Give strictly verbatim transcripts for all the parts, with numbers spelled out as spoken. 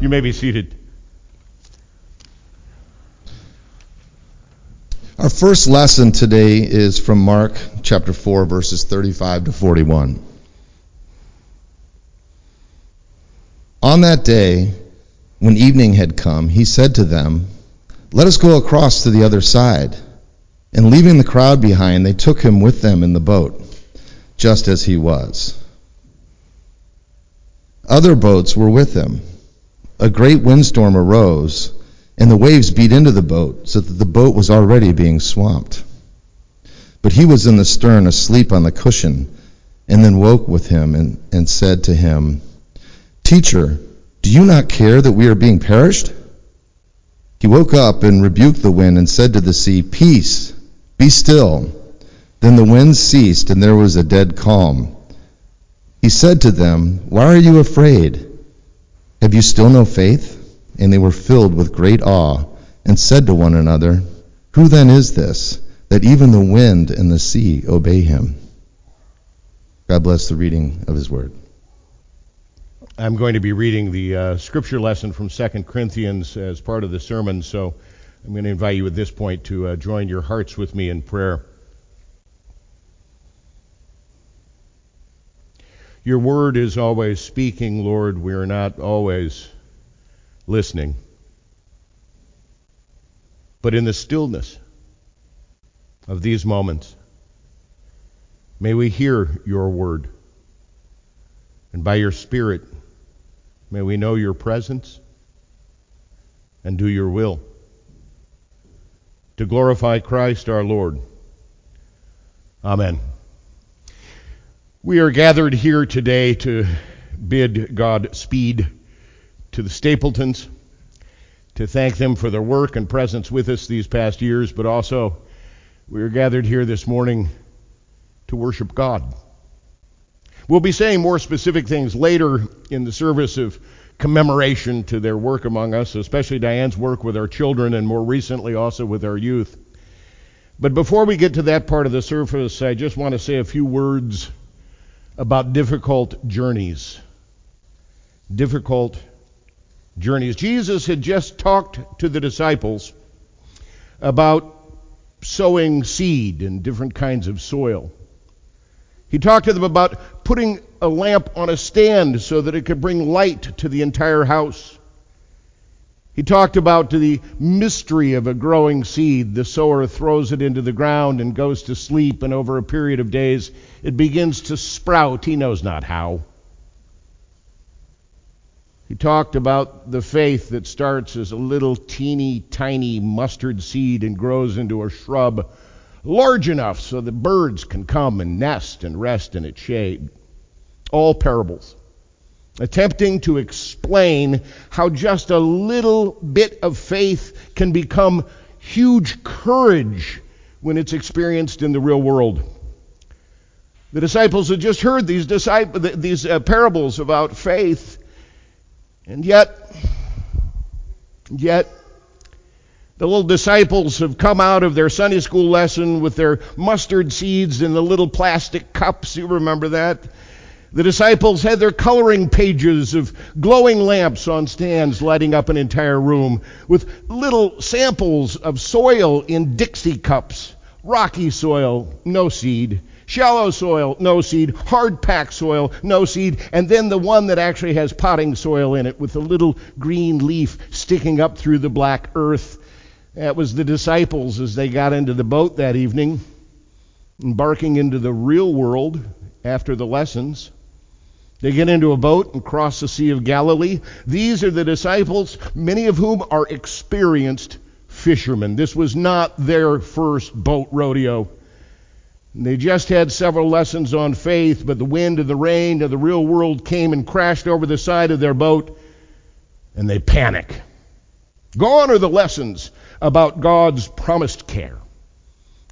You may be seated. Our first lesson today is from Mark chapter four, verses thirty-five to forty-one. On that day, when evening had come, he said to them, "Let us go across to the other side." And leaving the crowd behind, they took him with them in the boat, just as he was. Other boats were with him. A great windstorm arose, and the waves beat into the boat, so that the boat was already being swamped. But he was in the stern, asleep on the cushion, and then woke with him and, and said to him, "Teacher, do you not care that we are being perished?" He woke up and rebuked the wind and said to the sea, "Peace, be still." Then the wind ceased, and there was a dead calm. He said to them, "Why are you afraid? Have you still no faith?" And they were filled with great awe and said to one another, "Who then is this, that even the wind and the sea obey him?" God bless the reading of his word. I'm going to be reading the uh, scripture lesson from Second Corinthians as part of the sermon, so I'm going to invite you at this point to uh, join your hearts with me in prayer. Your word is always speaking, Lord. We are not always listening. But in the stillness of these moments, may we hear your word. And by your Spirit, may we know your presence and do your will. To glorify Christ our Lord. Amen. We are gathered here today to bid God speed to the Stapletons, to thank them for their work and presence with us these past years, but also we are gathered here this morning to worship God. We'll be saying more specific things later in the service of commemoration to their work among us, especially Diane's work with our children and more recently also with our youth. But before we get to that part of the service, I just want to say a few words about difficult journeys. Difficult journeys. Jesus had just talked to the disciples about sowing seed in different kinds of soil. He talked to them about putting a lamp on a stand so that it could bring light to the entire house. He talked about the mystery of a growing seed. The sower throws it into the ground and goes to sleep, and over a period of days, it begins to sprout. He knows not how. He talked about the faith that starts as a little teeny tiny mustard seed and grows into a shrub large enough so that birds can come and nest and rest in its shade. All parables attempting to explain how just a little bit of faith can become huge courage when it's experienced in the real world. The disciples had just heard these, disciples, these uh, parables about faith, and yet, yet, the little disciples have come out of their Sunday school lesson with their mustard seeds in the little plastic cups. You remember that? The disciples had their coloring pages of glowing lamps on stands lighting up an entire room with little samples of soil in Dixie cups. Rocky soil, no seed. Shallow soil, no seed. Hard-packed soil, no seed. And then the one that actually has potting soil in it with a little green leaf sticking up through the black earth. That was the disciples as they got into the boat that evening, embarking into the real world after the lessons. They get into a boat and cross the Sea of Galilee. These are the disciples, many of whom are experienced fishermen. This was not their first boat rodeo. They just had several lessons on faith, but the wind and the rain of the real world came and crashed over the side of their boat, and they panic. Gone are the lessons about God's promised care.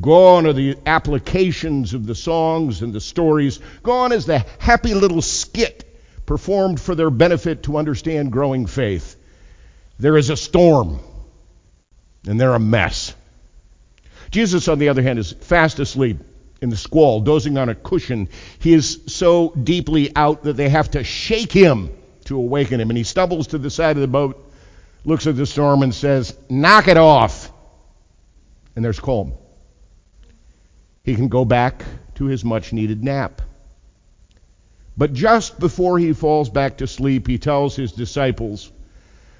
Gone are the applications of the songs and the stories. Gone is the happy little skit performed for their benefit to understand growing faith. There is a storm, and they're a mess. Jesus, on the other hand, is fast asleep in the squall, dozing on a cushion. He is so deeply out that they have to shake him to awaken him. And he stumbles to the side of the boat, looks at the storm and says, knock it off. And there's calm. He can go back to his much-needed nap. But just before he falls back to sleep, he tells his disciples,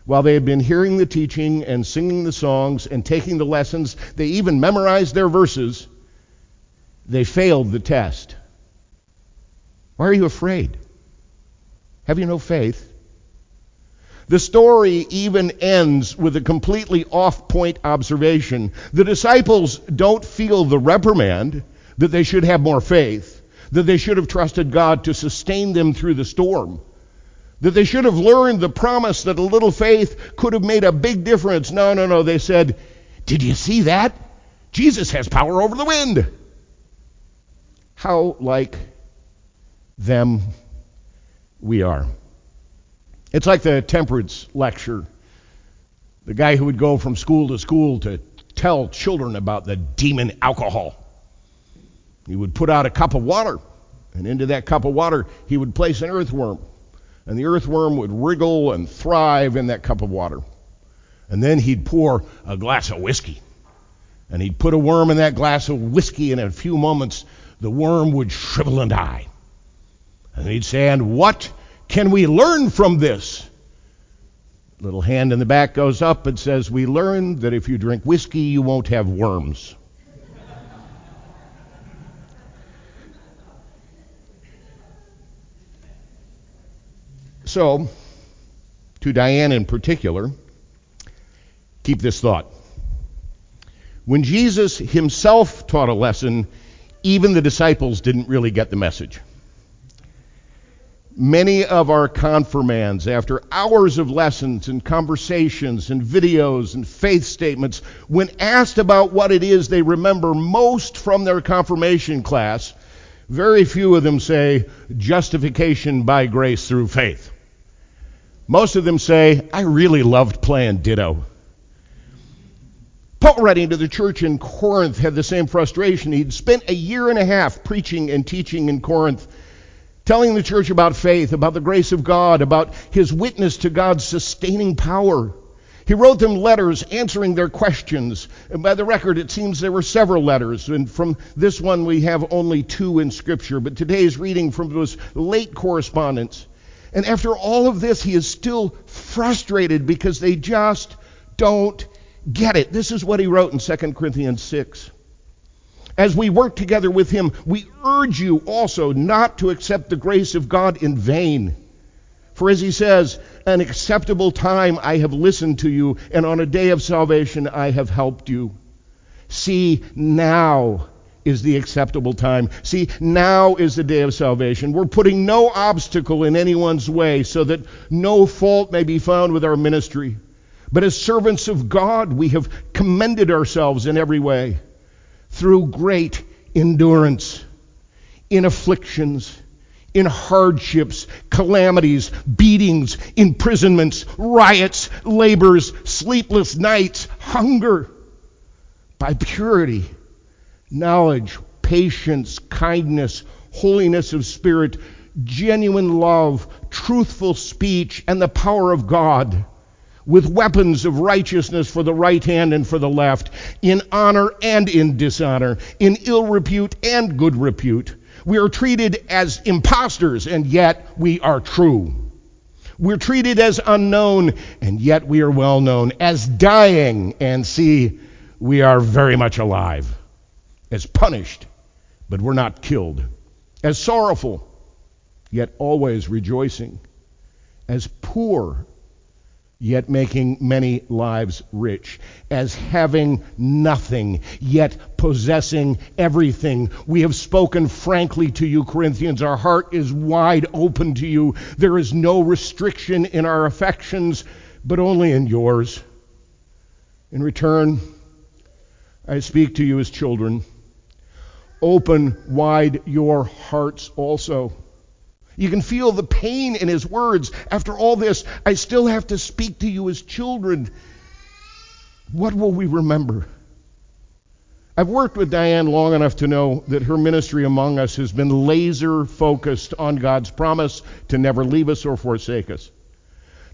while they had been hearing the teaching and singing the songs and taking the lessons, they even memorized their verses, they failed the test. Why are you afraid? Have you no faith? The story even ends with a completely off-point observation. The disciples don't feel the reprimand that they should have more faith, that they should have trusted God to sustain them through the storm, that they should have learned the promise that a little faith could have made a big difference. No, no, no. They said, did you see that? Jesus has power over the wind. How like them we are. It's like the temperance lecture. The guy who would go from school to school to tell children about the demon alcohol. He would put out a cup of water, and into that cup of water he would place an earthworm. And the earthworm would wriggle and thrive in that cup of water. And then he'd pour a glass of whiskey. And he'd put a worm in that glass of whiskey, and in a few moments, the worm would shrivel and die. And he'd say, and what can we learn from this? Little hand in the back goes up and says, we learned that if you drink whiskey, you won't have worms. So, to Diane in particular, keep this thought. When Jesus himself taught a lesson, even the disciples didn't really get the message. Many of our confirmands, after hours of lessons and conversations and videos and faith statements, when asked about what it is they remember most from their confirmation class, very few of them say, justification by grace through faith. Most of them say, I really loved playing ditto. Paul, writing to the church in Corinth, had the same frustration. He'd spent a year and a half preaching and teaching in Corinth, telling the church about faith, about the grace of God, about his witness to God's sustaining power. He wrote them letters answering their questions. And by the record, it seems there were several letters. And from this one, we have only two in Scripture. But today's reading from those late correspondence. And after all of this, he is still frustrated because they just don't get it. This is what he wrote in Second Corinthians six. As we work together with him, we urge you also not to accept the grace of God in vain. For as he says, an acceptable time I have listened to you, and on a day of salvation I have helped you. See, now is the acceptable time. See, now is the day of salvation. We're putting no obstacle in anyone's way so that no fault may be found with our ministry. But as servants of God, we have commended ourselves in every way through great endurance, in afflictions, in hardships, calamities, beatings, imprisonments, riots, labors, sleepless nights, hunger, by purity, knowledge, patience, kindness, holiness of spirit, genuine love, truthful speech, and the power of God, with weapons of righteousness for the right hand and for the left, in honor and in dishonor, in ill repute and good repute. We are treated as imposters, and yet we are true. We're treated as unknown, and yet we are well known. As dying, and see, we are very much alive. As punished, but we're not killed. As sorrowful, yet always rejoicing. As poor, yet making many lives rich, as having nothing, yet possessing everything. We have spoken frankly to you, Corinthians. Our heart is wide open to you. There is no restriction in our affections, but only in yours. In return, I speak to you as children. Open wide your hearts also. You can feel the pain in his words. After all this, I still have to speak to you as children. What will we remember? I've worked with Diane long enough to know that her ministry among us has been laser focused on God's promise to never leave us or forsake us.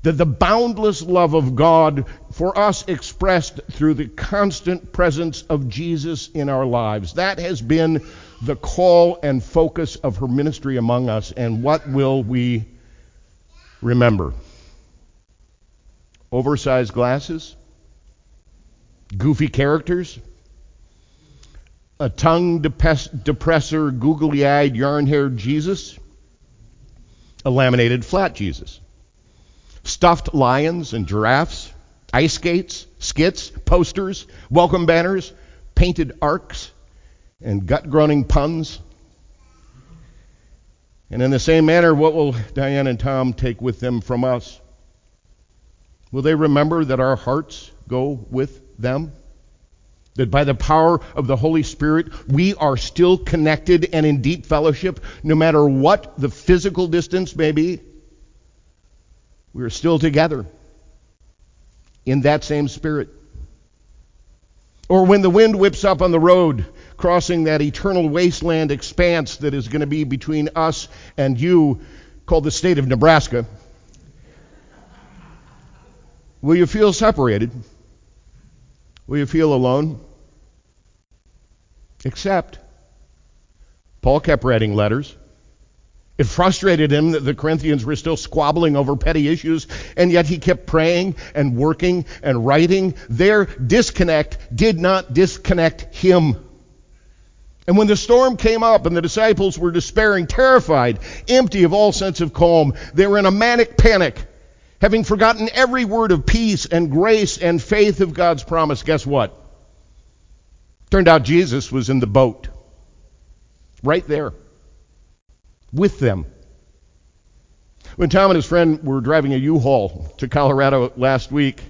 that the boundless love of God for us expressed through the constant presence of Jesus in our lives. That has been the call and focus of her ministry among us. And what will we remember? Oversized glasses, goofy characters, a tongue depressor, googly-eyed, yarn-haired Jesus, a laminated flat Jesus, stuffed lions and giraffes, ice skates, skits, posters, welcome banners, painted arcs, and gut-groaning puns. And in the same manner, what will Diane and Tom take with them from us? Will they remember that our hearts go with them? That by the power of the Holy Spirit, we are still connected and in deep fellowship, no matter what the physical distance may be. We are still together in that same spirit. Or when the wind whips up on the road, crossing that eternal wasteland expanse that is going to be between us and you, called the state of Nebraska, will you feel separated? Will you feel alone? Except, Paul kept writing letters. It frustrated him that the Corinthians were still squabbling over petty issues, and yet he kept praying and working and writing. Their disconnect did not disconnect him. And when the storm came up and the disciples were despairing, terrified, empty of all sense of calm, they were in a manic panic, having forgotten every word of peace and grace and faith of God's promise. Guess what? Turned out Jesus was in the boat, right there, with them. When Tom and his friend were driving a U-Haul to Colorado last week,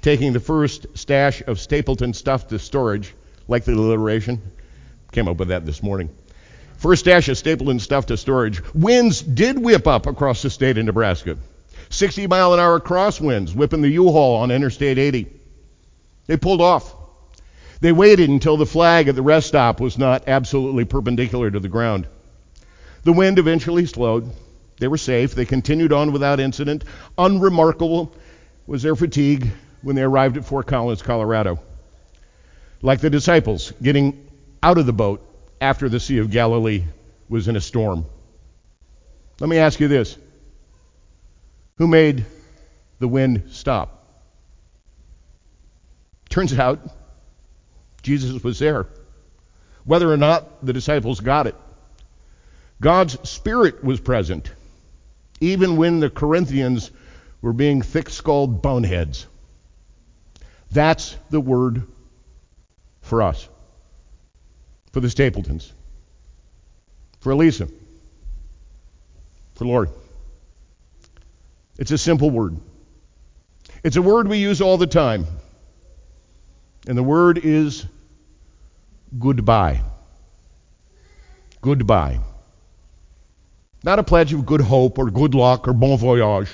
taking the first stash of Stapleton stuff to storage, like the alliteration, came up with that this morning. First stash of Stapleton stuff to storage. Winds did whip up across the state of Nebraska. sixty mile an hour crosswinds whipping the U-Haul on Interstate eighty. They pulled off. They waited until the flag at the rest stop was not absolutely perpendicular to the ground. The wind eventually slowed. They were safe. They continued on without incident. Unremarkable was their fatigue when they arrived at Fort Collins, Colorado. Like the disciples getting out of the boat after the Sea of Galilee was in a storm. Let me ask you this. Who made the wind stop? Turns out, Jesus was there, whether or not the disciples got it. God's Spirit was present, even when the Corinthians were being thick-skulled boneheads. That's the word for us, for the Stapletons, for Elisa, for Lori. It's a simple word. It's a word we use all the time. And the word is goodbye. Goodbye. Not a pledge of good hope or good luck or bon voyage,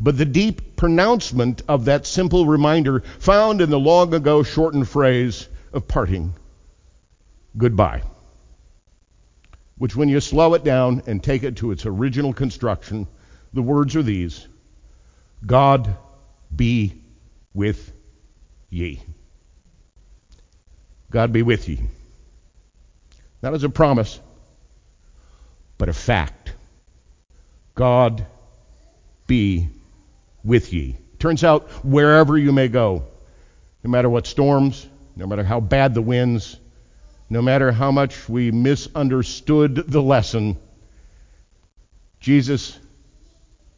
but the deep pronouncement of that simple reminder found in the long ago shortened phrase of parting, goodbye. Which, when you slow it down and take it to its original construction, the words are these: God be with ye. God be with ye. Not as a promise, but a fact. God be with ye. Turns out, wherever you may go, no matter what storms, no matter how bad the winds, no matter how much we misunderstood the lesson, Jesus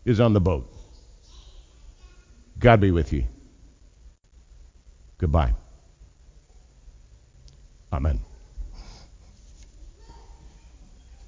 is on the boat. God be with you. Goodbye. Amen.